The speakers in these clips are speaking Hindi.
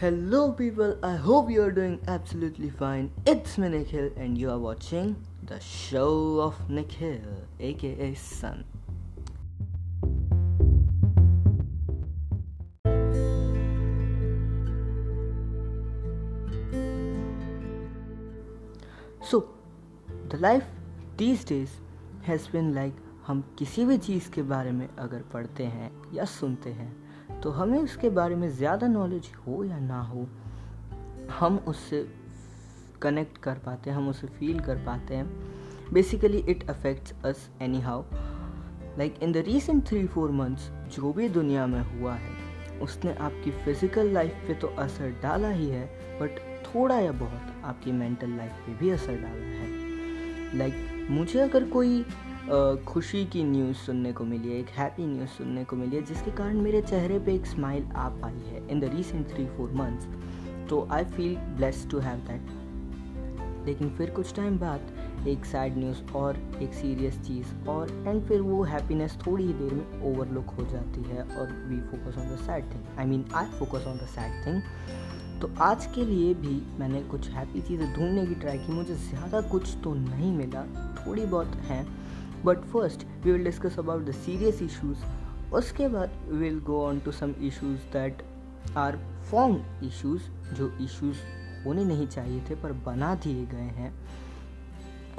Hello people, I hope you are doing absolutely fine. It's me Nikhil and you are watching The Show of Nikhil, aka Sun. So, the life these days has been like हम किसी भी चीज़ के बारे में अगर पढ़ते हैं या सुनते हैं तो हमें उसके बारे में ज़्यादा नॉलेज हो या ना हो, हम उससे कनेक्ट कर पाते हैं, हम उसे फील कर पाते हैं. Basically it affects us anyhow. Like in the recent 3-4 months जो भी दुनिया में हुआ है उसने आपकी फिज़िकल लाइफ पे तो असर डाला ही है, बट थोड़ा या बहुत आपकी मेंटल लाइफ पे भी असर डाला है. लाइक मुझे अगर कोई खुशी की न्यूज़ सुनने को मिली है, एक हैप्पी न्यूज़ सुनने को मिली है जिसके कारण मेरे चेहरे पे एक स्माइल आ पाई है इन द रीसेंट 3-4 मंथ्स, तो I feel blessed to have that. लेकिन फिर कुछ टाइम बाद एक सैड न्यूज़ और एक सीरियस चीज़ और एंड फिर वो हैप्पीनेस थोड़ी ही देर में ओवरलुक हो जाती है और we focus on the sad thing. I focus on the sad thing. तो आज के लिए भी मैंने कुछ हैप्पी चीज़ें ढूंढने की ट्राई की. मुझे ज़्यादा कुछ तो नहीं मिला, थोड़ी बहुत हैं. But first, we will discuss about the serious issues. उसके बाद we will go on to some issues that are formed issues, जो issues होने नहीं चाहिए थे पर बना दिए गए हैं.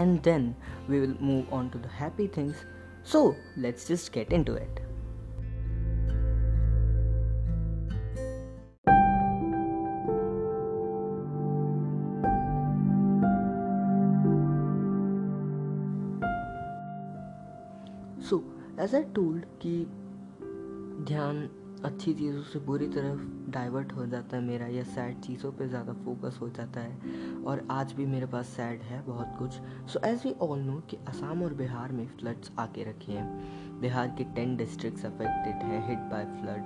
And then we will move on to the happy things. So let's just get into it. So as I told कि ध्यान अच्छी चीज़ों से बुरी तरफ डाइवर्ट हो जाता है मेरा, या सैड चीज़ों पे ज़्यादा फोकस हो जाता है. और आज भी मेरे पास सैड है बहुत कुछ. So as we all know कि असम और बिहार में फ्लड्स आके रखे हैं. बिहार के 10 डिस्ट्रिक्ट्स अफेक्टेड हैं हिट बाय फ्लड.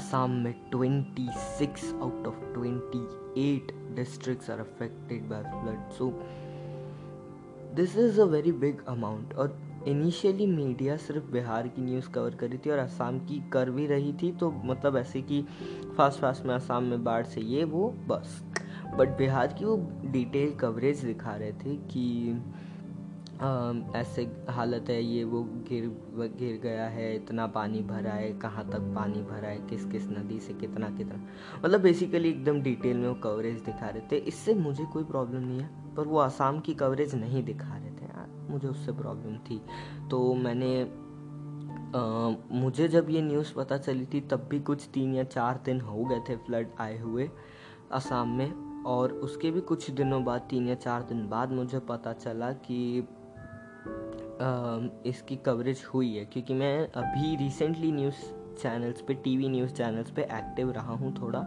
असम में 26 out of 28 districts are affected by flood. So this is a very big amount. और इनिशियली मीडिया सिर्फ बिहार की न्यूज़ कवर कर रही थी और असम की कर भी रही थी, तो मतलब ऐसे कि फास्ट में असम में बाढ़ से ये वो बस. बट बिहार की वो डिटेल कवरेज दिखा रहे थे कि ऐसे हालत है, ये वो गिर गया है, इतना पानी भरा है, कहाँ तक पानी भरा है, किस किस नदी से कितना कितना, मतलब बेसिकली एकदम डिटेल में वो कवरेज दिखा रहे थे. इससे मुझे कोई प्रॉब्लम नहीं है, पर वो असम की कवरेज नहीं दिखा रहे थे, मुझे उससे प्रॉब्लम थी. तो मैंने मुझे जब ये न्यूज़ पता चली थी तब भी कुछ 3 या 4 दिन हो गए थे फ्लड आए हुए असम में. और उसके भी कुछ दिनों बाद, 3 या 4 दिन बाद मुझे पता चला कि इसकी कवरेज हुई है. क्योंकि मैं अभी रिसेंटली न्यूज़ चैनल्स पे, टीवी न्यूज़ चैनल्स पे एक्टिव रहा हूँ थोड़ा,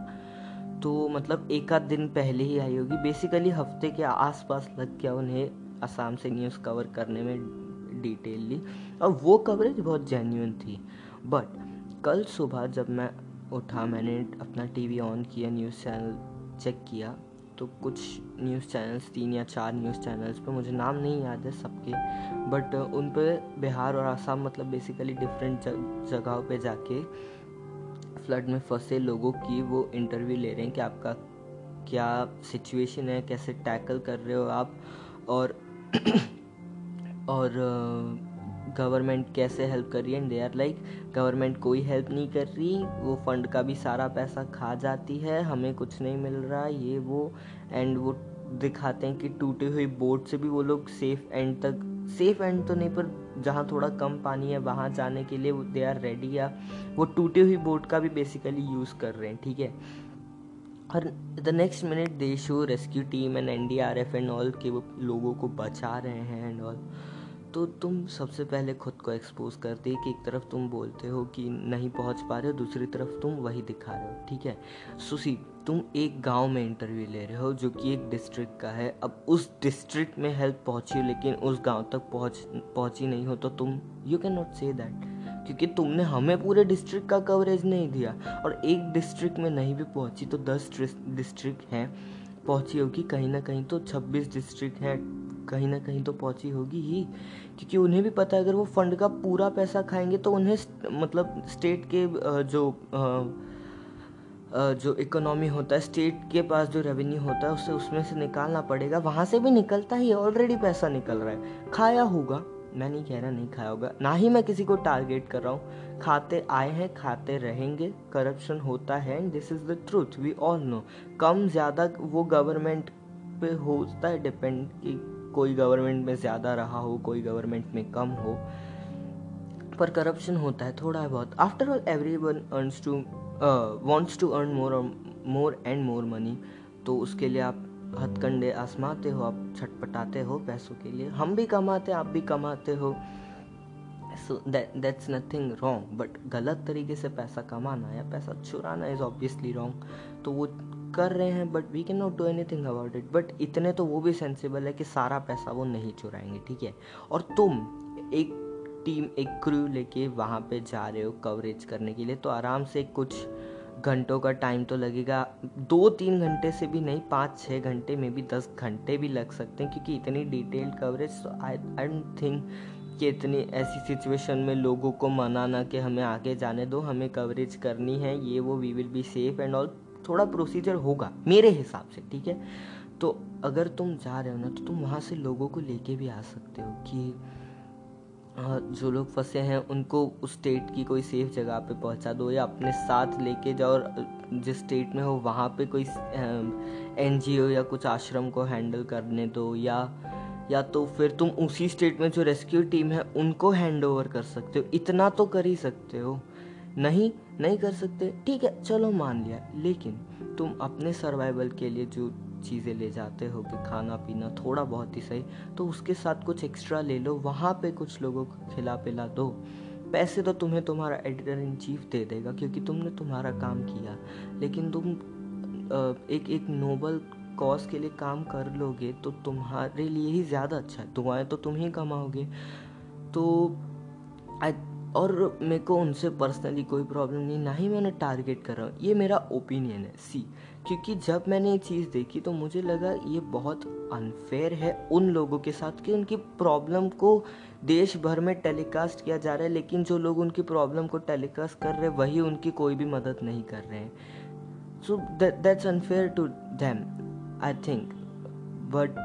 तो मतलब 1-8 दिन पहले ही आई होगी. बेसिकली हफ्ते के आसपास लग गया उन्हें असम से न्यूज़ कवर करने में डिटेलली, और वो कवरेज बहुत जेन्युइन थी. बट कल सुबह जब मैं उठा, मैंने अपना टीवी ऑन किया, न्यूज़ चैनल चेक किया, तो कुछ न्यूज़ चैनल्स, 3 या 4 न्यूज़ चैनल्स पे, मुझे नाम नहीं याद है सबके, बट उन पे बिहार और असम मतलब बेसिकली डिफरेंट जगहों पे जाके फ्लड में फंसे लोगों की वो इंटरव्यू ले रहे हैं कि आपका क्या सिचुएशन है, कैसे टैकल कर रहे हो आप, और गवर्नमेंट कैसे हेल्प कर रही है. And they are like, government कोई हेल्प नहीं कर रही, वो फंड का भी सारा पैसा खा जाती है, हमें कुछ नहीं मिल रहा ये वो. एंड वो दिखाते हैं कि टूटी हुई बोट से भी वो लोग सेफ एंड तो नहीं पर जहाँ थोड़ा कम पानी है वहाँ जाने के लिए दे आर रेडी, या वो टूटी हुई बोट का भी बेसिकली यूज़ कर रहे हैं, ठीक है. और the next minute they show rescue team and NDRF and all के वो लोगों को बचा रहे हैं एंड ऑल. तो तुम सबसे पहले खुद को एक्सपोज करते हो कि एक तरफ तुम बोलते हो कि नहीं पहुंच पा रहे हो, दूसरी तरफ तुम वही दिखा रहे हो, ठीक है. सुशी, तुम एक गांव में इंटरव्यू ले रहे हो जो कि एक डिस्ट्रिक्ट का है. अब उस डिस्ट्रिक्ट में हेल्प पहुँची लेकिन उस गाँव तक पहुँची नहीं हो, तो तुम you can not say that, क्योंकि तुमने हमें पूरे डिस्ट्रिक्ट का कवरेज नहीं दिया. और एक डिस्ट्रिक्ट में नहीं भी पहुंची तो 10 डिस्ट्रिक्ट हैं, पहुंची होगी कहीं ना कहीं, तो 26 डिस्ट्रिक्ट हैं, कहीं ना कहीं तो पहुंची होगी ही. क्योंकि उन्हें भी पता है अगर वो फंड का पूरा पैसा खाएंगे तो उन्हें मतलब स्टेट के जो जो इकोनॉमी होता है, स्टेट के पास जो रेवेन्यू होता है उसे उसमें से निकालना पड़ेगा। वहाँ से भी निकलता ही है, ऑलरेडी पैसा निकल रहा है। खाया होगा, मैं नहीं कह रहा नहीं खाया होगा, ना ही मैं किसी को टारगेट कर रहा हूँ। खाते आए हैं, खाते रहेंगे, करप्शन होता है, this is the truth, we all know. कम ज़्यादा वो गवर्नमेंट पे होता है डिपेंड, कि कोई गवर्नमेंट में ज़्यादा रहा हो, कोई गवर्नमेंट में कम हो, पर करप्शन होता है थोड़ा बहुत। After all everyone earns to wants to earn more and more money, तो उसके लिए आप हथकंडे आजमाते हो, आप छटपटाते हो पैसों के लिए। हम भी कमाते, आप भी कमाते हो, so that's nothing wrong, but गलत तरीके से पैसा कमाना या पैसा चुराना is obviously wrong। तो वो कर रहे हैं, but we cannot do anything about it। but इतने तो वो भी sensible है कि सारा पैसा वो नहीं चुराएंगे, ठीक है। और तुम एक टीम, एक क्रू लेके वहाँ पे जा रहे हो कवरेज करने के लिए, तो आराम से कुछ घंटों का टाइम तो लगेगा, 2-3 घंटे से भी नहीं, 5-6 घंटे में भी 10 घंटे भी लग सकते हैं, क्योंकि इतनी डिटेल्ड कवरेज। तो आई डोंट थिंक कि इतनी ऐसी सिचुएशन में लोगों को मनाना कि हमें आगे जाने दो, हमें कवरेज करनी है, ये वो, we will be safe and all, थोड़ा प्रोसीजर होगा मेरे हिसाब से, ठीक है। तो अगर तुम जा रहे हो ना, तो तुम वहाँ से लोगों को लेके भी आ सकते हो कि जो लोग फंसे हैं उनको उस स्टेट की कोई सेफ जगह पे पहुंचा दो, या अपने साथ लेके जाओ, और जिस स्टेट में हो वहाँ पे कोई NGO या कुछ आश्रम को हैंडल करने दो, या तो फिर तुम उसी स्टेट में जो रेस्क्यू टीम है उनको हैंड ओवर कर सकते हो। इतना तो कर ही सकते हो, नहीं कर सकते, ठीक है, चलो मान लिया। लेकिन तुम अपने सर्वाइवल के लिए जो चीज़ें ले जाते हो कि खाना पीना थोड़ा बहुत ही सही, तो उसके साथ कुछ एक्स्ट्रा ले लो, वहाँ पे कुछ लोगों को खिला पिला दो। पैसे तो तुम्हें तुम्हारा एडिटर इन चीफ दे देगा, क्योंकि तुमने तुम्हारा काम किया, लेकिन तुम एक नोबल कॉज के लिए काम कर लोगे तो तुम्हारे लिए ही ज़्यादा अच्छा है। दुआएँ तो तुम ही कमाओगे। तो और मेरे को उनसे पर्सनली कोई प्रॉब्लम नहीं, ना ही मैंने टारगेट कर रहा हूँ, ये मेरा ओपिनियन है, क्योंकि जब मैंने ये चीज़ देखी तो मुझे लगा ये बहुत अनफेयर है उन लोगों के साथ कि उनकी प्रॉब्लम को देश भर में टेलीकास्ट किया जा रहा है, लेकिन जो लोग उनकी प्रॉब्लम को टेलीकास्ट कर रहे हैं वही उनकी कोई भी मदद नहीं कर रहे हैं। So that's unfair to them I think. But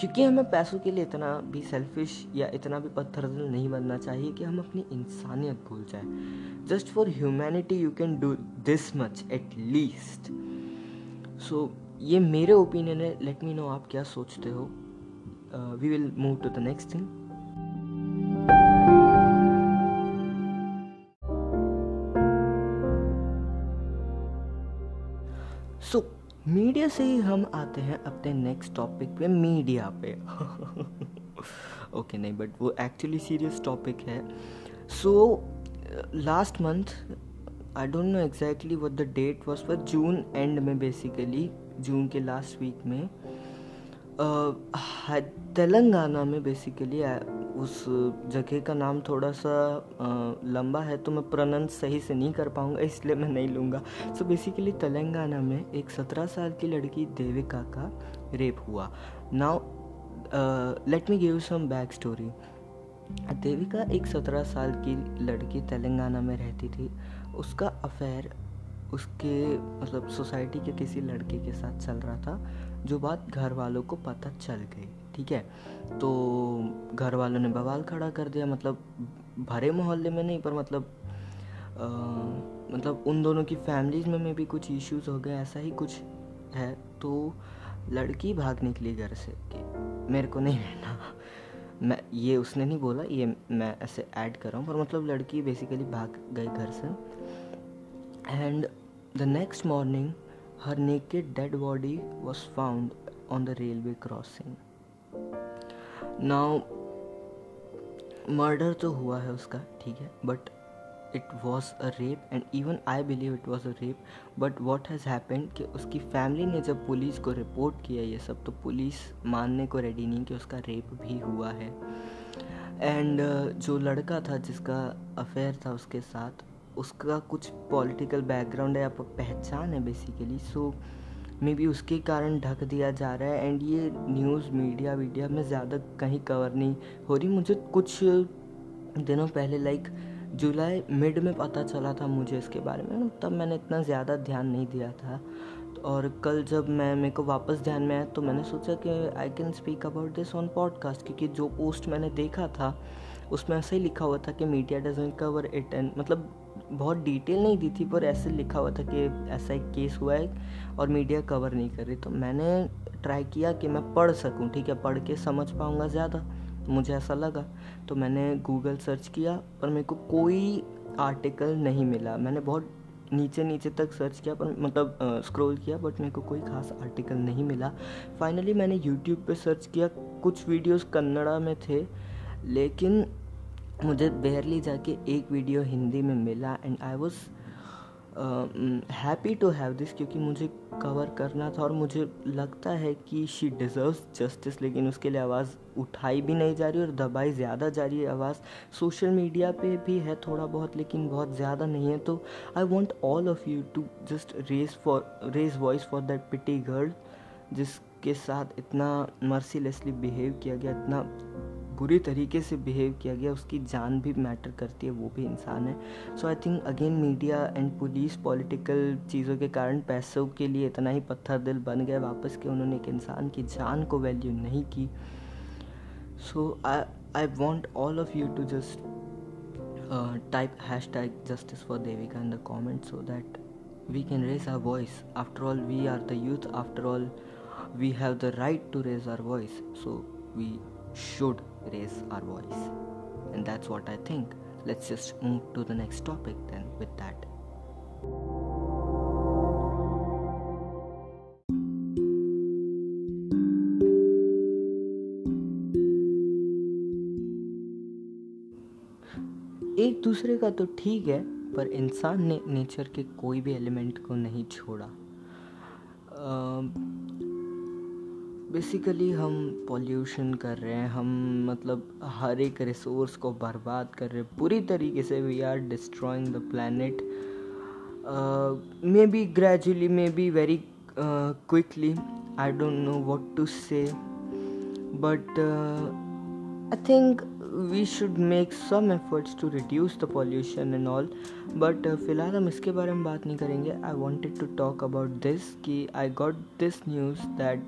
क्योंकि हमें पैसों के लिए इतना भी सेल्फिश या इतना भी पत्थर दिल नहीं बनना चाहिए कि हम अपनी इंसानियत भूल जाए। Just for humanity you can do this much at least. So ये मेरे ओपिनियन है, लेट मी नो आप क्या सोचते हो। We will move to the next thing. So media से ही हम आते हैं अपने नेक्स्ट टॉपिक पे, मीडिया पे। ओके, नहीं, बट वो एक्चुअली सीरियस टॉपिक है। So last month, I don't know exactly what the date was, पर जून एंड में, बेसिकली जून के लास्ट वीक में तेलंगाना में, बेसिकली उस जगह का नाम थोड़ा सा लंबा है तो मैं प्रोनाउंस सही से नहीं कर पाऊँगा, इसलिए मैं नहीं लूँगा। सो बेसिकली तेलंगाना में एक 17 साल की लड़की देविका का रेप हुआ। Now let me give some back story. Devika एक 17 साल की लड़की तेलंगाना में रहती थी। उसका अफेयर उसके मतलब सोसाइटी के किसी लड़के के साथ चल रहा था, जो बात घर वालों को पता चल गई, ठीक है। तो घर वालों ने बवाल खड़ा कर दिया, मतलब भरे मोहल्ले में नहीं, पर मतलब उन दोनों की फैमिलीज में भी कुछ इश्यूज हो गए, ऐसा ही कुछ है। तो लड़की भाग निकली घर से कि मेरे को नहीं रहना, मैं ये, उसने नहीं बोला, ये मैं ऐसे ऐड कर रहा हूँ, पर मतलब लड़की बेसिकली भाग गई घर से। And the next morning, her naked dead body was found on the railway crossing. Now, murder तो हुआ है उसका, ठीक है, but it was a rape, and even I believe it was a rape. But what has happened कि उसकी फैमिली ने जब पुलिस को रिपोर्ट किया ये सब, तो पुलिस मानने को रेडी नहीं कि उसका रेप भी हुआ है। And जो लड़का था जिसका अफेयर था उसके साथ, उसका कुछ पॉलिटिकल बैकग्राउंड है या पहचान है बेसिकली, सो मे बी उसके कारण ढक दिया जा रहा है। एंड ये न्यूज़ मीडिया में ज़्यादा कहीं कवर नहीं हो रही। मुझे कुछ दिनों पहले लाइक जुलाई मिड में पता चला था मुझे इसके बारे में, तब मैंने इतना ज़्यादा ध्यान नहीं दिया था। और कल जब मेरे को वापस ध्यान में आया तो मैंने सोचा कि I can speak about this on podcast, क्योंकि जो पोस्ट मैंने देखा था उसमें ऐसे ही लिखा हुआ था कि media doesn't cover it, and मतलब बहुत डिटेल नहीं दी थी पर ऐसे लिखा हुआ था कि ऐसा एक केस हुआ है और मीडिया कवर नहीं कर रही। तो मैंने ट्राई किया कि मैं पढ़ सकूं, ठीक है, पढ़ के समझ पाऊंगा ज़्यादा, मुझे ऐसा लगा। तो मैंने गूगल सर्च किया पर मेरे को कोई आर्टिकल नहीं मिला। मैंने बहुत नीचे तक सर्च किया पर मतलब स्क्रॉल किया, बट मेरे को कोई खास आर्टिकल नहीं मिला। फाइनली मैंने यूट्यूब पे सर्च किया, कुछ वीडियोस कन्नड़ा में थे लेकिन मुझे बेयरली जाके एक वीडियो हिंदी में मिला, and I was happy to have this, क्योंकि मुझे कवर करना था और मुझे लगता है कि शी डिज़र्व्स जस्टिस। लेकिन उसके लिए आवाज़ उठाई भी नहीं जा रही और दबाई ज़्यादा जा रही है। आवाज़ सोशल मीडिया पे भी है थोड़ा बहुत लेकिन बहुत ज़्यादा नहीं है। तो I want all of you to just raise voice for that pity girl जिसके साथ इतना मर्सीलेसली बिहेव किया गया, इतना बुरी तरीके से बिहेव किया गया। उसकी जान भी मैटर करती है, वो भी इंसान है। So I think again media and police political चीज़ों के कारण पैसों के लिए इतना ही पत्थर दिल बन गए वापस के, उन्होंने एक इंसान की जान को वैल्यू नहीं की। So I want all of you to just type # justice for Devika in the comment so that we can raise our voice. After all we are the youth, after all we have the right to raise our voice, so we should raise our voice, and that's what I think. Let's just move to the next topic then with that. एक दूसरे का तो ठीक है पर इंसान ने नेचर के कोई भी एलिमेंट को नहीं छोड़ा। बेसिकली हम पॉल्यूशन कर रहे हैं, हम मतलब हर एक रिसोर्स को बर्बाद कर रहे हैं पूरी तरीके से। We are destroying the planet, maybe gradually, maybe very quickly, I don't know what to say, but I think we should make some efforts to reduce the pollution and all. But फिलहाल हम इसके बारे में बात नहीं करेंगे। I wanted to talk about this कि I got this news that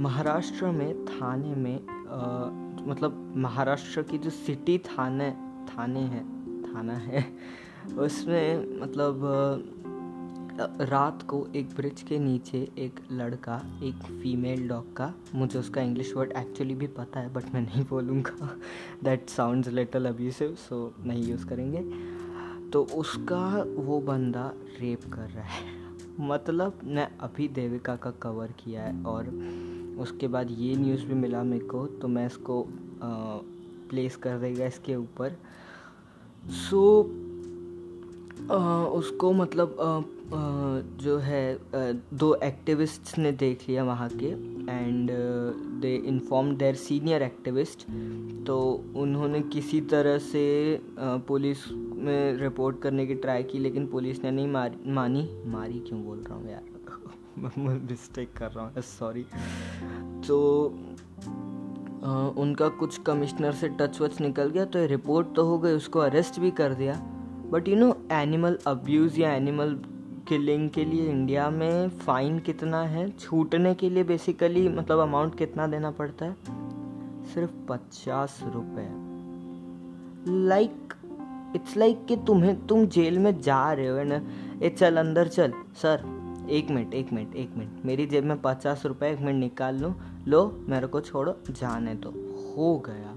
Maharashtra में थाने में मतलब महाराष्ट्र की जो सिटी थाना है उसमें मतलब रात को एक ब्रिज के नीचे एक लड़का, एक फीमेल डॉग का, मुझे उसका इंग्लिश वर्ड एक्चुअली भी पता है बट मैं नहीं बोलूँगा, that sounds little abusive, so नहीं यूज़ करेंगे। तो उसका वो बंदा रेप कर रहा है। मतलब मैं अभी देविका का कवर किया है और उसके बाद ये न्यूज़ भी मिला मेरे को, तो मैं इसको प्लेस कर देगा इसके ऊपर। सो उसको मतलब जो है 2 एक्टिविस्ट्स ने देख लिया वहाँ के, and they inform their senior activist. तो उन्होंने किसी तरह से पुलिस में रिपोर्ट करने की ट्राई की लेकिन पुलिस ने नहीं मारी क्यों बोल रहा हूँ यार मिस्टेक कर रहा हूँ, सॉरी। तो उनका कुछ कमिश्नर से टच वच निकल गया, तो रिपोर्ट तो हो गई, उसको अरेस्ट भी कर दिया। But you know animal abuse या एनिमल किलिंग के लिए इंडिया में फ़ाइन कितना है, छूटने के लिए बेसिकली मतलब अमाउंट कितना देना पड़ता है? सिर्फ 50 रुपये। लाइक इट्स लाइक कि तुम जेल में जा रहे हो ना, ए चल अंदर चल, सर एक मिनट मेरी जेब में 50 रुपये, 1 मिनट निकाल लूँ, लो मेरे को छोड़ो जाने दो, हो गया।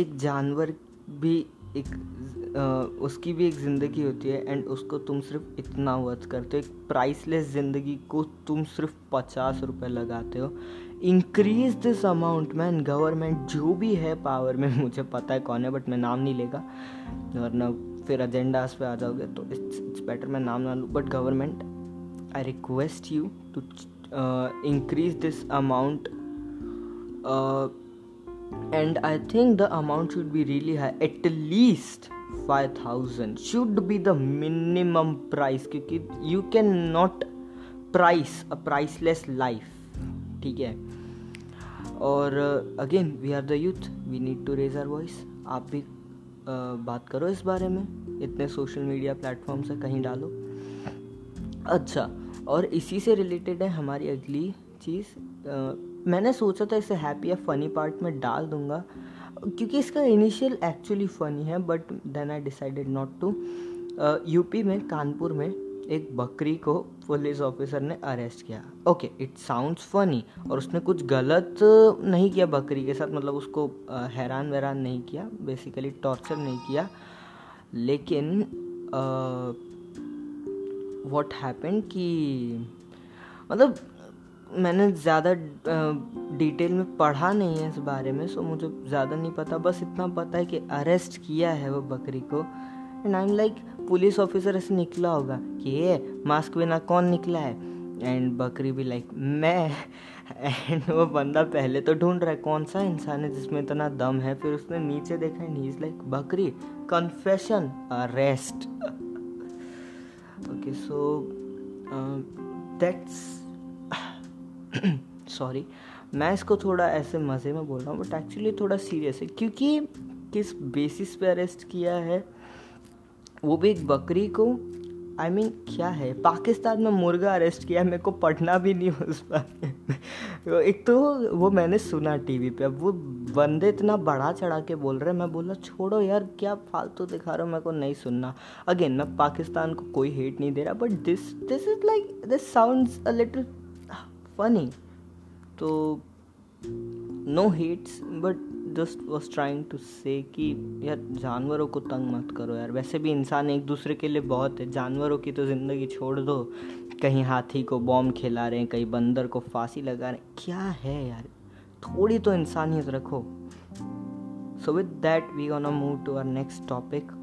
एक जानवर भी उसकी भी एक ज़िंदगी होती है एंड उसको तुम सिर्फ इतना वर्थ करते हो, एक प्राइसलेस ज़िंदगी को तुम सिर्फ 50 रुपये लगाते हो। Increase this amount man, government जो भी है पावर में, मुझे पता है कौन है बट मैं नाम नहीं लेगा वरना फिर एजेंडास पे आ जाओगे, तो इट्स बेटर मैं नाम ना लूँ। But government, I request you to increase this amount, and I think the amount should be really high, at least 5,000 should be the minimum price, क्योंकि you cannot price a priceless life, ठीक है। और again we are the youth, we need to raise our voice, आप भी बात करो इस बारे में, इतने सोशल मीडिया प्लेटफॉर्म्स है, कहीं डालो। अच्छा, और इसी से रिलेटेड है हमारी अगली चीज़। मैंने सोचा था इसे हैप्पी या फ़नी पार्ट में डाल दूंगा क्योंकि इसका इनिशियल एक्चुअली फ़नी है, but then I decided not to. UP में कानपुर में एक बकरी को पुलिस ऑफिसर ने अरेस्ट किया। ओके, इट साउंड्स फनी, और उसने कुछ गलत नहीं किया बकरी के साथ, मतलब उसको हैरान वैरान नहीं किया, बेसिकली टॉर्चर नहीं किया। लेकिन व्हाट हैपेंड कि मतलब मैंने ज़्यादा डिटेल में पढ़ा नहीं है इस बारे में, सो मुझे ज़्यादा नहीं पता। बस इतना पता है कि अरेस्ट किया है वो बकरी को। And I am like, police officer ऐसे निकला होगा कि ये मास्क बिना कौन निकला है, एंड बकरी भी लाइक मैं। एंड वो बंदा पहले तो ढूंढ रहा है कौन सा इंसान है जिसमें इतना दम है, फिर उसने नीचे देखा एंड ही इज लाइक बकरी confession arrest. Okay, so that's sorry, मैं इसको थोड़ा ऐसे मज़े में बोल रहा हूँ बट एक्चुअली थोड़ा सीरियस है, क्योंकि किस बेसिस पे अरेस्ट किया है, वो भी एक बकरी को। आई मीन, क्या है, पाकिस्तान में मुर्गा अरेस्ट किया, मेरे को पढ़ना भी नहीं उस पर। एक तो वो मैंने सुना टीवी पे, अब वो बंदे इतना बढ़ा चढ़ा के बोल रहे हैं, मैं बोला छोड़ो यार क्या फालतू दिखा रहे हो, मेरे को नहीं सुनना। अगेन, मैं पाकिस्तान को कोई हेट नहीं दे रहा, but this is like, this sounds a little funny. तो no hates, but just was trying to say कि यार जानवरों को तंग मत करो यार, वैसे भी इंसान एक दूसरे के लिए बहुत है, जानवरों की तो ज़िंदगी छोड़ दो। कहीं हाथी को बॉम्ब खिला रहे हैं, कहीं बंदर को फांसी लगा रहे हैं, क्या है यार, थोड़ी तो इंसानियत रखो। So with that we gonna move to our next topic.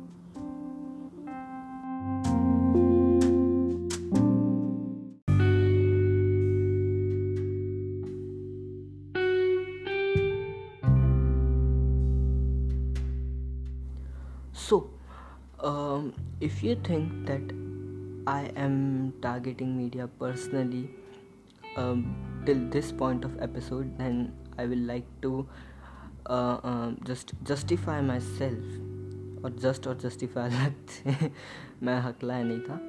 If you think that I am targeting media personally till this point of episode, then I will like to just justify myself or justify that मैं हकलाया नहीं था।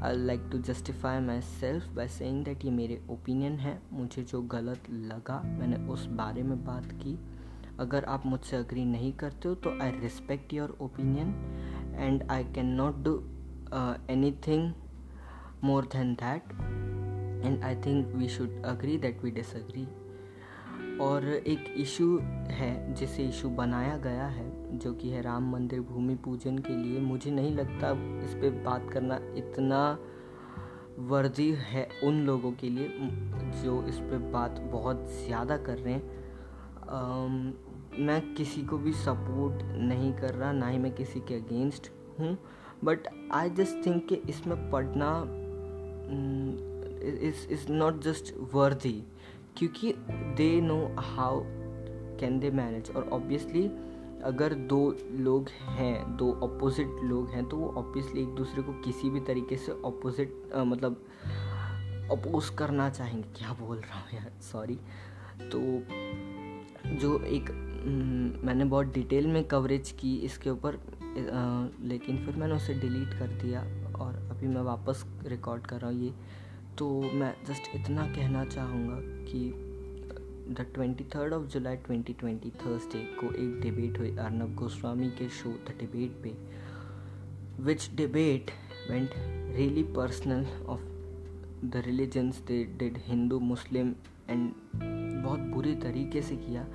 I would like to justify myself by saying that ये मेरे opinion है, मुझे जो गलत लगा मैंने उस बारे में बात की। अगर आप मुझसे agree नहीं करते हो तो I respect your opinion and I cannot do anything more than that, and I think we should agree that we disagree। और एक इशू है जिसे इशू बनाया गया है, जो कि है राम मंदिर भूमि पूजन के लिए। मुझे नहीं लगता इस पर बात करना इतना वर्दी है उन लोगों के लिए जो इस पर बात बहुत ज़्यादा कर रहे हैं। मैं किसी को भी सपोर्ट नहीं कर रहा, ना ही मैं किसी के अगेंस्ट हूँ, बट आई जस्ट थिंक कि इसमें पढ़ना इज़ नॉट जस्ट वर्दी, क्योंकि they know how can they manage. और ऑब्वियसली अगर दो लोग हैं, दो अपोजिट लोग हैं, तो वो ऑब्वियसली एक दूसरे को किसी भी तरीके से अपोजिट मतलब अपोज करना चाहेंगे। क्या बोल रहा हूँ यार, सॉरी। तो जो एक मैंने बहुत डिटेल में कवरेज की इसके ऊपर, लेकिन फिर मैंने उसे डिलीट कर दिया और अभी मैं वापस रिकॉर्ड कर रहा हूँ ये। तो मैं जस्ट इतना कहना चाहूँगा कि the 23rd of July 2020 Thursday को एक डिबेट हुई अर्नब गोस्वामी के शो द डिबेट पे, which debate went really personal of the religions they did, Hindu Muslim, and बहुत बुरी तरीके से किया।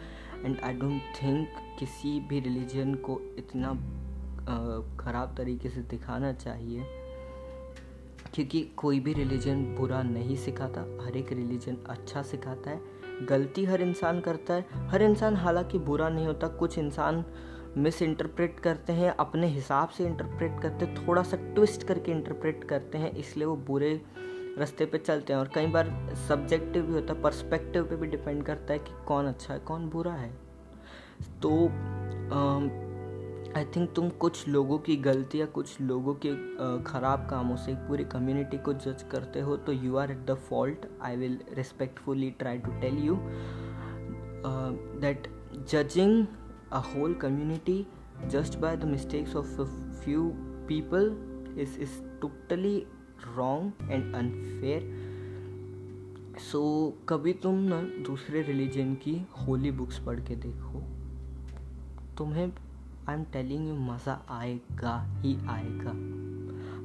एंड आई डोंट थिंक किसी भी रिलीजन को इतना ख़राब तरीके से दिखाना चाहिए, क्योंकि कोई भी रिलीजन बुरा नहीं सिखाता, हर एक रिलीजन अच्छा सिखाता है। गलती हर इंसान करता है, हर इंसान हालांकि बुरा नहीं होता, कुछ इंसान मिस इंटरप्रेट करते हैं, अपने हिसाब से इंटरप्रेट करते हैं, थोड़ा सा ट्विस्ट करके इंटरप्रेट करते हैं, इसलिए वो बुरे रास्ते पे चलते हैं। और कई बार सब्जेक्टिव भी होता है, पर्सपेक्टिव पे भी डिपेंड करता है कि कौन अच्छा है कौन बुरा है। तो आई थिंक तुम कुछ लोगों की गलती या कुछ लोगों के ख़राब कामों से पूरी कम्युनिटी को जज करते हो, तो you are at the fault. I will respectfully try to tell you that judging a whole community judged by the mistakes of a few people is totally wrong and unfair. So कभी तुम ना दूसरे religion की holy books पढ़ के देखो, तुम्हें आई एम टेलिंग यू मज़ा आएगा ही आएगा.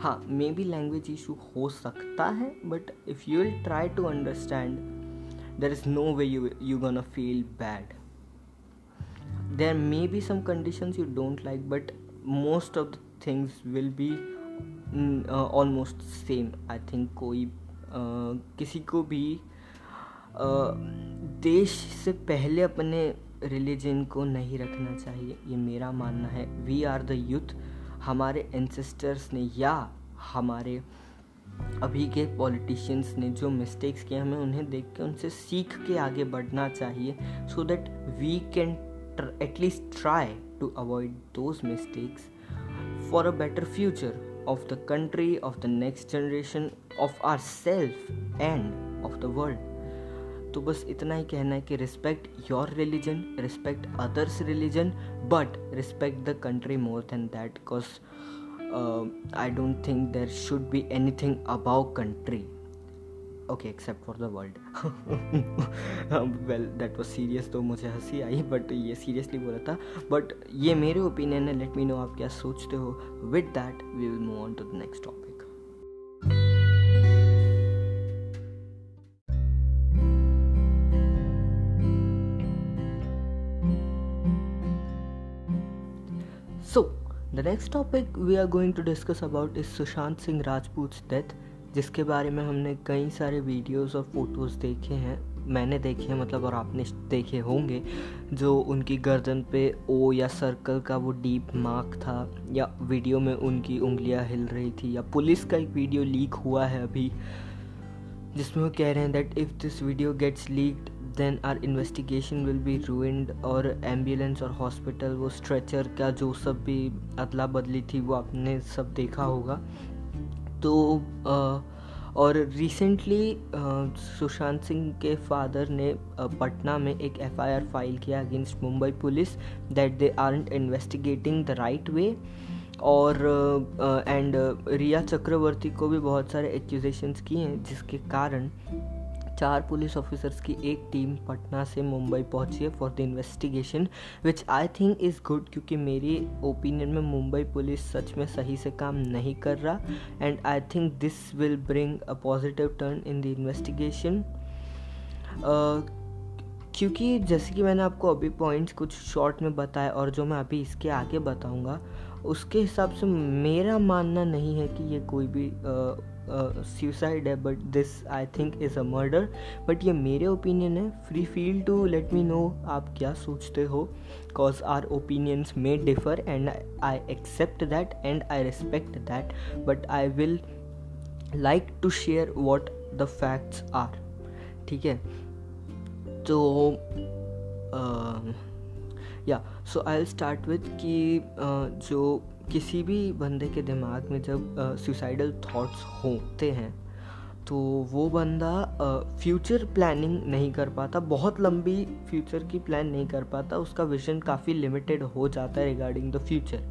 हाँ, मे बी लैंग्वेज इशू हो सकता है, but if you will try to understand there is no way you gonna feel bad. There may be some conditions you don't like, but most of the things will be almost same. I think कोई किसी को भी देश से पहले अपने रिलीजन को नहीं रखना चाहिए, ये मेरा मानना है. वी आर द यूथ, हमारे एंसेस्टर्स ने या हमारे अभी के पॉलिटिशियंस ने जो मिस्टेक्स किए, हमें उन्हें देख के उनसे सीख के आगे बढ़ना चाहिए, so that we can at least try to avoid those mistakes for a better future of the country, of the next generation, of ourselves and of the world. तो बस इतना ही कहना है कि respect your religion, respect others' religion, but respect the country more than that, because I don't think there should be anything above country. Okay, except for the world. Well, that was serious, तो मुझे हंसी आई, but ये seriously बोला था. But ये मेरे opinion है, let me know आप क्या सोचते हो. With that, we will move on to the next topic. So, the next topic we are going to discuss about is Sushant Singh Rajput's death, जिसके बारे में हमने कई सारे वीडियोस और फोटोज़ देखे हैं, मैंने देखे हैं मतलब, और आपने देखे होंगे. जो उनकी गर्दन पे ओ या सर्कल का वो डीप मार्क था, या वीडियो में उनकी उंगलियां हिल रही थी, या पुलिस का एक वीडियो लीक हुआ है अभी जिसमें वो कह रहे हैं that if this video gets leaked then our investigation will be ruined. और एम्बुलेंस और हॉस्पिटल, वो स्ट्रेचर का जो सब भी अदला बदली थी वो आपने सब देखा होगा. तो और रिसेंटली सुशांत सिंह के फादर ने पटना में एक एफआईआर फाइल किया against Mumbai police that they aren't investigating the right way. और एंड रिया चक्रवर्ती को भी बहुत सारे एक्यूजेशंस किए हैं, जिसके कारण 4 पुलिस ऑफिसर्स की एक टीम पटना से मुंबई पहुंची है for the investigation, which I think is good, क्योंकि मेरी ओपिनियन में मुंबई पुलिस सच में सही से काम नहीं कर रहा. And I think this will bring a positive turn in the investigation, क्योंकि जैसे कि मैंने आपको अभी पॉइंट्स कुछ शॉर्ट में बताया, और जो मैं अभी इसके आगे बताऊंगा उसके हिसाब से मेरा मानना नहीं है कि ये कोई भी suicide है, but this I think is a murder. But ये मेरे opinion है, free feel to let me know आप क्या सोचते हो, cause our opinions may differ and I accept that and I respect that, but I will like to share what the facts are. ठीक है, तो so I'll start with कि जो किसी भी बंदे के दिमाग में जब सुसाइडल थॉट्स होते हैं तो वो बंदा फ्यूचर प्लानिंग नहीं कर पाता, बहुत लंबी फ्यूचर की प्लान नहीं कर पाता, उसका विजन काफ़ी लिमिटेड हो जाता है regarding the future.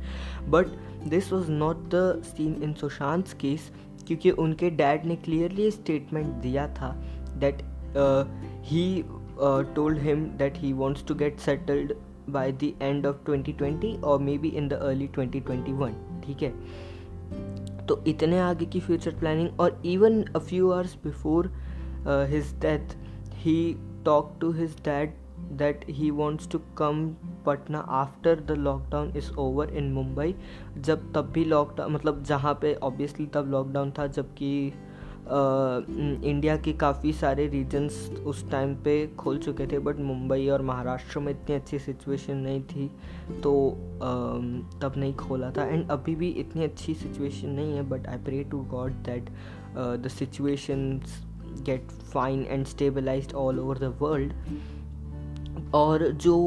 But this was not the scene in Sushant case, क्योंकि उनके डैड ने क्लियरली स्टेटमेंट दिया था that he told him that he wants to get settled by the end of 2020 or maybe in the early 2021. ठीक है, तो इतने आगे की फ्यूचर प्लानिंग. और even a few hours before his death he talked to his dad that he wants to come Patna after the lockdown is over in Mumbai. जब तब भी लॉकडाउन, मतलब जहाँ पे obviously तब लॉकडाउन था, जबकि इंडिया के काफ़ी सारे रीजन्स उस टाइम पे खोल चुके थे, बट मुंबई और महाराष्ट्र में इतनी अच्छी सिचुएशन नहीं थी, तो तब नहीं खोला था. एंड अभी भी इतनी अच्छी सिचुएशन नहीं है, but I pray to God that the situations get fine and stabilised all over the world. और जो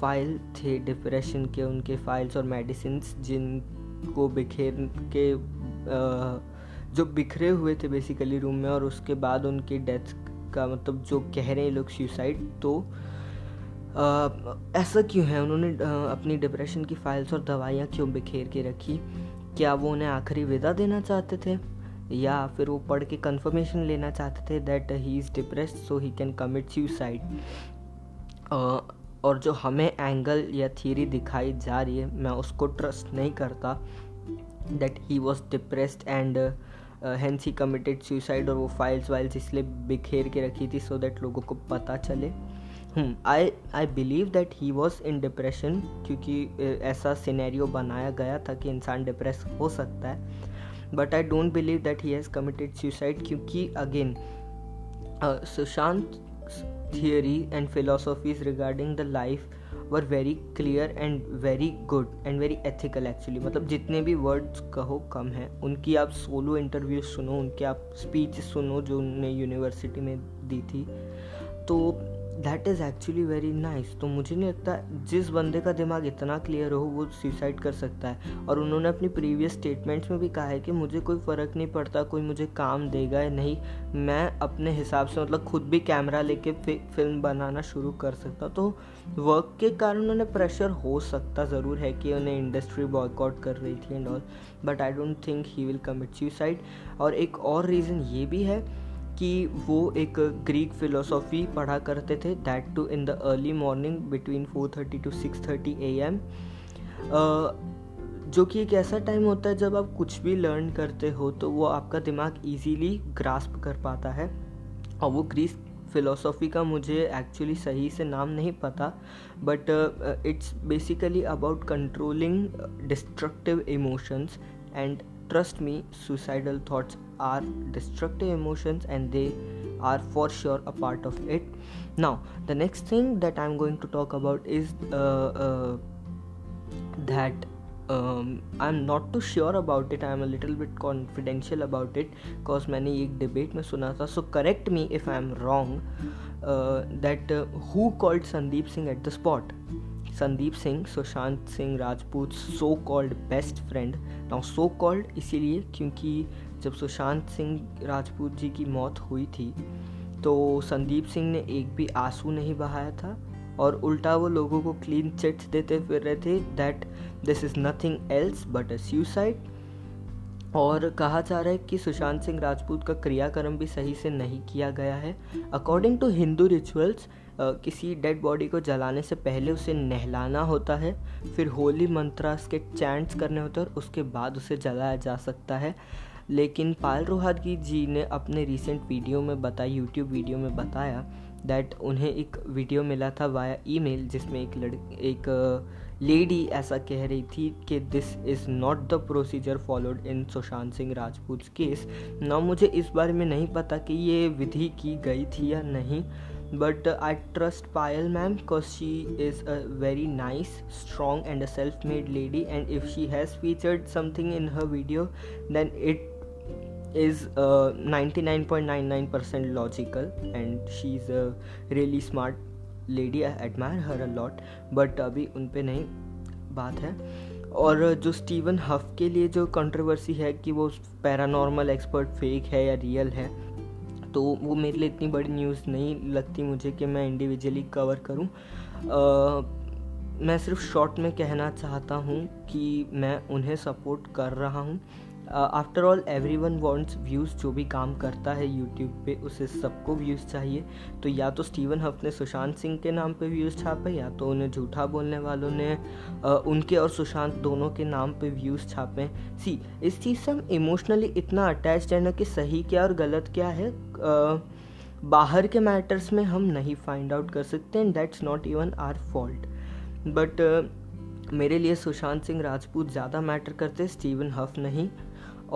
फाइल थे डिप्रेशन के, उनके फाइल्स और मेडिसिन्स जिनको बिखेर के जो बिखरे हुए थे बेसिकली रूम में, और उसके बाद उनकी डेथ का मतलब जो कह रहे हैं लोग सुसाइड, तो ऐसा क्यों है? उन्होंने अपनी डिप्रेशन की फाइल्स और दवाइयाँ क्यों बिखेर के रखी? क्या वो उन्हें आखिरी विदा देना चाहते थे, या फिर वो पढ़ के कंफर्मेशन लेना चाहते थे that he is depressed so he can commit suicide? और जो हमें एंगल या थ्योरी दिखाई जा रही है, मैं उसको ट्रस्ट नहीं करता that he was depressed and hence he committed suicide, और वो फाइल्स वाइल्स इसलिए बिखेर के रखी थी सो दैट लोगों को पता चले। I believe that he was in depression, क्योंकि ऐसा सिनेरियो बनाया गया था कि इंसान डिप्रेस हो सकता है। But I don't believe that he has committed suicide, क्योंकि again Sushant theory and philosophies regarding the life were very clear and very good and very ethical actually. मतलब जितने भी वर्ड्स कहो कम हैं। उनकी आप सोलो इंटरव्यूज सुनो, उनकी आप स्पीच सुनो जो उन्होंने यूनिवर्सिटी में दी थी, तो that is actually very nice. तो मुझे नहीं लगता जिस बंदे का दिमाग इतना क्लियर हो वो सुसाइड कर सकता है। और उन्होंने अपनी प्रीवियस स्टेटमेंट्स में भी कहा है कि मुझे कोई फ़र्क नहीं पड़ता कोई मुझे काम देगा या नहीं, मैं अपने हिसाब से मतलब खुद भी कैमरा लेके फिल्म बनाना शुरू कर सकता। तो वर्क के कारण उन्हें प्रेशर हो सकता ज़रूर है कि उन्हें इंडस्ट्री बॉयकॉट कर रही थी and all, but I don't think he will commit suicide. और एक और रीज़न ये भी है कि वो एक ग्रीक फ़िलोसॉफ़ी पढ़ा करते थे, that too in the early morning between 4:30 to 6:30 AM, जो कि एक ऐसा टाइम होता है जब आप कुछ भी लर्न करते हो तो वो आपका दिमाग इजीली ग्रास्प कर पाता है। और वो ग्रीक फ़िलोसॉफ़ी का मुझे एक्चुअली सही से नाम नहीं पता, but it's basically about controlling destructive emotions, and trust me, suicidal thoughts are destructive emotions and they are for sure a part of it. Now, the next thing that I'm going to talk about is that I'm not too sure about it. I'm a little bit confidential about it because मैंने एक debate में सुना था, so correct me if I'm wrong, that who called Sandeep Singh at the spot? Sandeep Singh, Sushant Singh Rajput so called best friend. Now so called इसीलिए क्योंकि जब सुशांत सिंह राजपूत जी की मौत हुई थी तो संदीप सिंह ने एक भी आंसू नहीं बहाया था, और उल्टा वो लोगों को क्लीन चिट्स देते फिर रहे थे that this is nothing else but a suicide. और कहा जा रहा है कि सुशांत सिंह राजपूत का क्रियाकर्म भी सही से नहीं किया गया है। अकॉर्डिंग टू हिंदू रिचुअल्स किसी डेड बॉडी को जलाने से पहले उसे नहलाना होता है, फिर होली मंत्रास के चैंट्स करने होते हैं और उसके बाद उसे जलाया जा सकता है। लेकिन पाल रोहतगी जी ने अपने रिसेंट वीडियो में बताया, यूट्यूब वीडियो में बताया दैट उन्हें एक वीडियो मिला था वाया ईमेल जिसमें एक लेडी ऐसा कह रही थी कि this is not the procedure followed in Sushant Singh Rajput case. ना मुझे इस बारे में नहीं पता कि ये विधि की गई थी या नहीं, but I trust Payal ma'am because she is a very nice, strong and a self-made lady, and if she has featured something in her video then it is 99.99% logical, and she is a really smart lady. I admire her a lot, but अभी उन पे नहीं बात है। और जो स्टीवन हफ के लिए जो कंट्रोवर्सी है कि वो पैरानॉर्मल एक्सपर्ट फेक है या रियल है, तो वो मेरे लिए इतनी बड़ी न्यूज़ नहीं लगती मुझे कि मैं इंडिविजुअली कवर करूं। मैं सिर्फ शॉर्ट में कहना चाहता हूं कि मैं उन्हें सपोर्ट कर रहा हूं। After all everyone wants views, जो भी काम करता है यूट्यूब पे उसे सबको व्यूज़ चाहिए। तो या तो स्टीवन हफ ने सुशांत सिंह के नाम पे व्यूज़ छापे, या तो उन्हें झूठा बोलने वालों ने उनके और सुशांत दोनों के नाम पे व्यूज़ छापे। सी इस चीज़ से हम इमोशनली इतना अटैच्ड है ना कि सही क्या और गलत क्या है बाहर के मैटर्स में हम नहीं फाइंड आउट कर सकते, and that's not even our fault. But मेरे लिए सुशांत सिंह राजपूत ज़्यादा मैटर करते, स्टीवन हफ नहीं।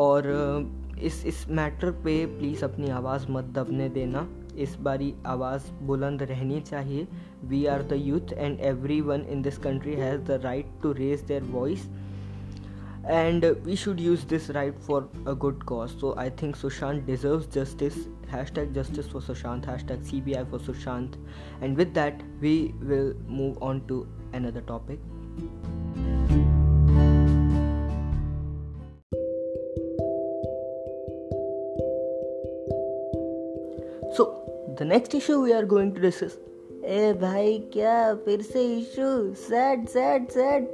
और इस मैटर पे प्लीज़ अपनी आवाज़ मत दबने देना, इस बारी आवाज़ बुलंद रहनी चाहिए। We are the youth and everyone in this country has the right to raise their voice, and we should use this right for a good cause. So I think Sushant deserves justice, # justice for Sushant, # CBI for Sushant, and with that we will move on to another topic. So the next issue we are going to discuss ए भाई क्या फिर से इशू? सैड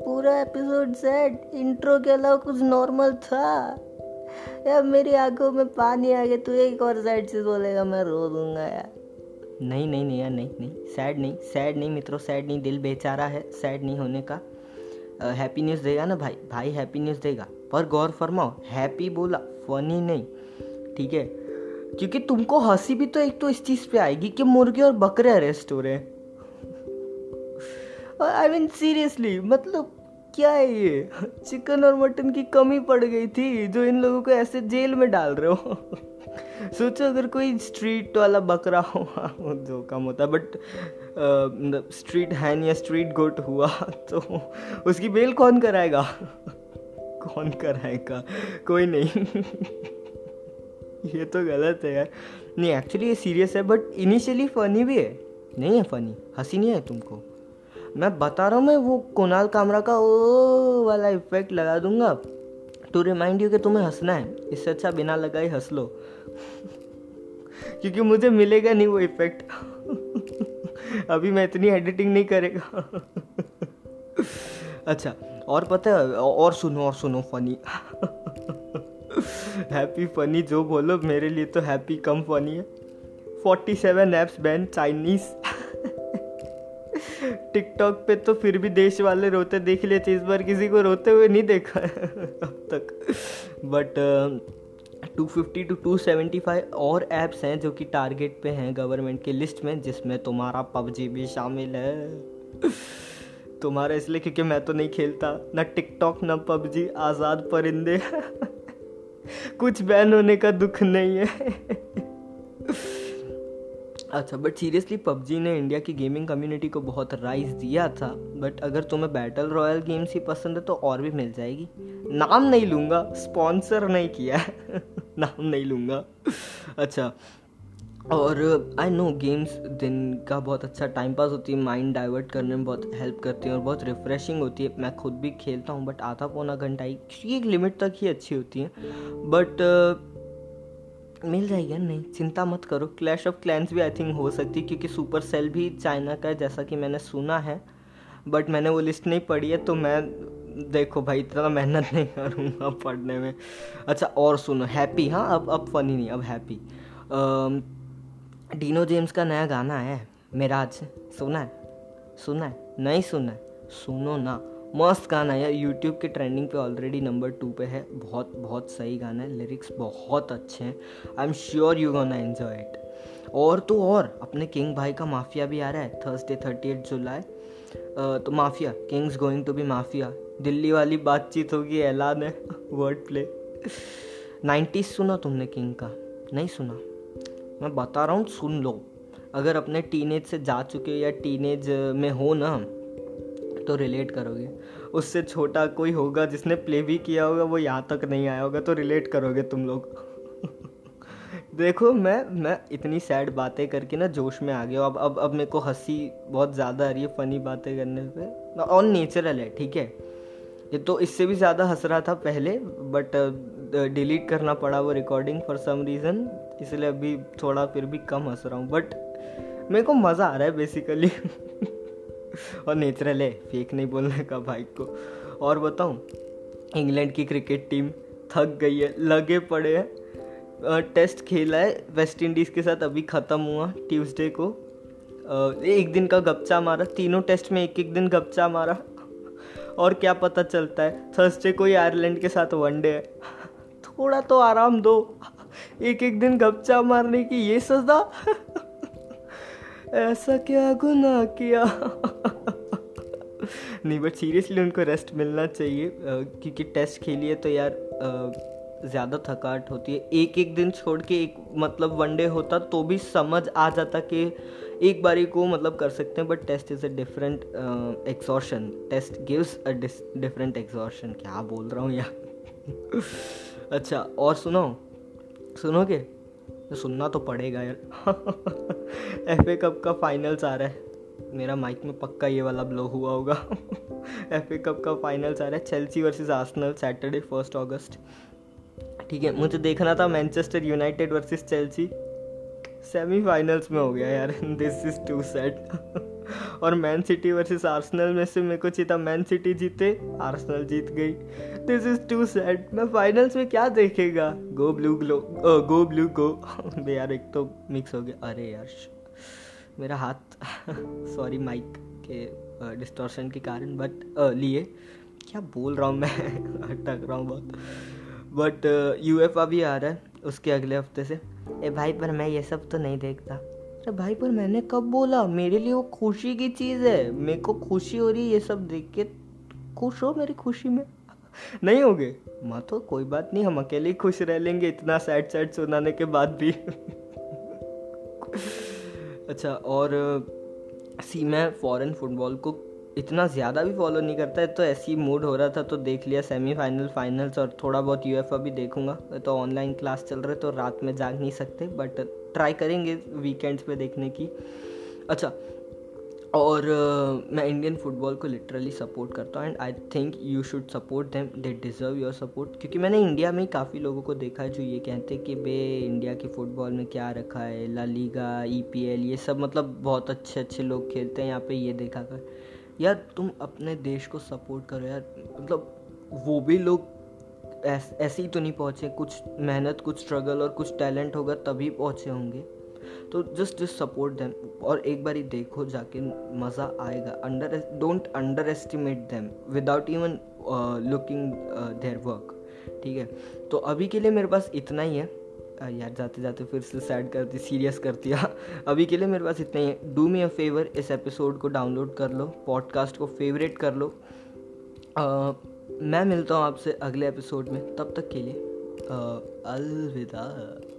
पूरा एपिसोड सैड, इंट्रो के अलावा कुछ नॉर्मल था। यार मेरी आंखों में पानी आ गया। तू एक और सैड चीज़ बोलेगा मैं रो दूंगा यार। नहीं यार, नहीं सैड नहीं मित्रों, सैड नहीं। दिल बेचारा है, सैड नहीं होने का। हैप्पी न्यूज़ देगा ना भाई हैप्पी न्यूज़ देगा। पर गौर फरमाओ, हैप्पी बोला, फनी नहीं, ठीक है? क्योंकि तुमको हंसी भी तो एक तो इस चीज़ पे आएगी कि मुर्गे और बकरे अरेस्ट हो रहे हैं। आई मीन सीरियसली, मतलब क्या है ये? चिकन और मटन की कमी पड़ गई थी जो इन लोगों को ऐसे जेल में डाल रहे हो। सोचो अगर कोई स्ट्रीट वाला बकरा हुआ जो कम होता, बट स्ट्रीट हैन या स्ट्रीट गोट हुआ तो उसकी बेल कौन कराएगा? कोई नहीं। ये तो गलत है यार। नहीं एक्चुअली ये सीरियस है, बट इनिशियली फ़नी भी है। नहीं है फ़नी, हंसी नहीं है तुमको, मैं बता रहा हूँ। मैं वो कुणाल कामरा का ओ वाला इफेक्ट लगा दूंगा टू रिमाइंड यू कि तुम्हें हंसना है। इससे अच्छा बिना लगाए हंस लो। क्योंकि मुझे मिलेगा नहीं वो इफेक्ट। अभी मैं इतनी एडिटिंग नहीं करेगा। अच्छा, और पता है, और सुनो फ़नी। हैप्पी फनी जो बोलो, मेरे लिए तो हैप्पी कम फनी है। 47 ऐप्स बैन, चाइनीज। टिकटॉक पे तो फिर भी देश वाले रोते देख लेते, इस बार किसी को रोते हुए नहीं देखा अब तक। बट 250 टू 275 और ऐप्स हैं जो कि टारगेट पे हैं गवर्नमेंट के लिस्ट में, जिसमें तुम्हारा पबजी भी शामिल है। तुम्हारा इसलिए क्योंकि मैं तो नहीं खेलता ना टिकटॉक ना पबजी। आज़ाद परिंदे। कुछ बैन होने का दुख नहीं है। अच्छा, बट सीरियसली पबजी ने इंडिया की गेमिंग कम्युनिटी को बहुत राइज दिया था। बट अगर तुम्हें बैटल रॉयल गेम्स ही पसंद है तो और भी मिल जाएगी। नाम नहीं लूँगा, स्पॉन्सर नहीं किया है। नाम नहीं लूँगा। अच्छा, और आई नो गेम्स दिन का बहुत अच्छा टाइम पास होती है, माइंड डाइवर्ट करने में बहुत हेल्प करती है और बहुत रिफ़्रेशिंग होती है। मैं खुद भी खेलता हूँ, बट आधा पौना घंटा ही, क्योंकि एक लिमिट तक ही अच्छी होती है। बट मिल जाएगी, नहीं चिंता मत करो। क्लैश ऑफ क्लैंस भी आई थिंक हो सकती है, क्योंकि सुपर सेल भी चाइना का है जैसा कि मैंने सुना है। बट मैंने वो लिस्ट नहीं पढ़ी है, तो मैं देखो भाई इतना मेहनत नहीं करूँगा पढ़ने में। अच्छा, और सुनो हैप्पी। हाँ, अब फनी नहीं, अब हैप्पी। डीनो जेम्स का नया गाना आया है, मिराज। सुना है? नहीं सुना है? सुनो ना, मस्त गाना है। यूट्यूब के ट्रेंडिंग पे ऑलरेडी नंबर 2 पे है। बहुत बहुत सही गाना है, लिरिक्स बहुत अच्छे हैं। I am sure you gonna enjoy it. और तो और अपने किंग भाई का माफिया भी आ रहा है थर्सडे 30th जुलाई। तो mafia, kings going to be mafia. Delhi वाली बातचीत होगी, ऐलान है। Word play. 90s सुना तुमने किंग का? नहीं सुना? मैं बता रहा हूँ सुन लो। अगर अपने टीनेज से जा चुके हो या टीनेज में हो ना, तो रिलेट करोगे। उससे छोटा कोई होगा जिसने प्ले भी किया होगा, वो यहाँ तक नहीं आया होगा, तो रिलेट करोगे तुम लोग। देखो मैं इतनी सैड बातें करके ना जोश में आ गया। अब मेरे को हंसी बहुत ज़्यादा आ रही है फ़नी बातें करने पे, और नेचुरल है, ठीक है? ये तो इससे भी ज़्यादा हंस रहा था पहले, बट डिलीट करना पड़ा वो रिकॉर्डिंग फॉर सम रीज़न, इसलिए अभी थोड़ा फिर भी कम हंस रहा हूँ। बट मेरे को मज़ा आ रहा है बेसिकली। और नेचुरल है, फेक नहीं बोलने का भाई को। और बताऊँ, इंग्लैंड की क्रिकेट टीम थक गई है, लगे पड़े हैं। टेस्ट खेला है वेस्ट इंडीज़ के साथ, अभी ख़त्म हुआ ट्यूसडे को। एक दिन का गपचा मारा, तीनों टेस्ट में एक दिन गपचा मारा। और क्या पता चलता है, थर्सडे को ही आयरलैंड के साथ वनडे है। थोड़ा तो आराम दो, एक दिन गपचा मारने की ये सजा। ऐसा क्या गुनाह किया? नहीं, बट सीरियसली उनको रेस्ट मिलना चाहिए, क्योंकि टेस्ट खेलिए तो यार ज़्यादा थकावट होती है। एक दिन छोड़ के एक, मतलब वनडे होता तो भी समझ आ जाता कि एक बारी को मतलब कर सकते हैं, but test is a different exertion. Test gives a different exertion. क्या बोल रहा हूँ यार। अच्छा, और सुनोगे तो सुनना तो पड़ेगा यार। एफए कप का फाइनल्स आ रहा है। मेरा माइक में पक्का ये वाला ब्लो हुआ होगा। एफए कप का फाइनल्स आ रहा है, Chelsea versus Arsenal, Saturday 1st अगस्त, ठीक है? मुझे देखना था Manchester United versus Chelsea, semifinals में हो गया यार, दिस इज टू सैड। और मैन सिटी वर्सेस आर्सेनल में से मेरे को चाहिए था मैन सिटी जीते, आर्सेनल जीत गई, दिस इज टू सैड। मैं फाइनल्स में क्या देखेगा, गो ब्लू गो ब्लू गो। यार एक तो मिक्स हो गया। अरे यार मेरा हाथ सॉरी माइक के डिस्टॉर्शन के कारण बट लिए क्या बोल रहा हूँ मैं, अटक रहा हूँ बहुत। बट यूएफए भी आ रहा है उसके अगले हफ्ते से। ए भाई पर मैं ये सब तो नहीं देखता। अरे भाई पर मैंने कब बोला, मेरे लिए वो खुशी की चीज़ है, मेरे को खुशी हो रही है ये सब देख के। खुश हो मेरी खुशी में, नहीं होगे माँ तो कोई बात नहीं, हम अकेले खुश रह लेंगे इतना सैड सैड सुनाने के बाद भी। अच्छा और सी मैं फॉरेन फुटबॉल को इतना ज़्यादा भी फॉलो नहीं करता है, तो ऐसी मूड हो रहा था तो देख लिया सेमीफाइनल फाइनल्स, और थोड़ा बहुत यूएफए भी देखूंगा। तो ऑनलाइन क्लास चल रहे तो रात में जाग नहीं सकते, बट ट्राई करेंगे वीकेंड्स पे देखने की। अच्छा और मैं इंडियन फुटबॉल को लिटरली सपोर्ट करता हूँ and I think you should support them, they deserve your support. क्योंकि मैंने इंडिया में काफ़ी लोगों को देखा है जो ये कहते हैं कि बे इंडिया के फुटबॉल में क्या रखा है, ला लीगा, ईपीएल, ये सब मतलब बहुत अच्छे अच्छे लोग खेलते हैं यहाँ पे, ये देखा कर यार तुम अपने देश को सपोर्ट करो यार। मतलब वो भी लोग ऐसे ही तो नहीं पहुँचे, कुछ मेहनत, कुछ स्ट्रगल और कुछ टैलेंट होगा तभी पहुँचे होंगे। तो जस्ट सपोर्ट देम और एक बार ही देखो जाके, मज़ा आएगा। Don't underestimate them without even looking their work, ठीक है। तो अभी के लिए मेरे पास इतना ही है यार, जाते जाते फिर से सैड करती, सीरियस करती है। अभी के लिए मेरे पास इतना ही है। डू मी अ फेवर, इस एपिसोड को डाउनलोड कर लो, पॉडकास्ट को फेवरेट कर लो। मैं मिलता हूँ आपसे अगले एपिसोड में, तब तक के लिए अलविदा।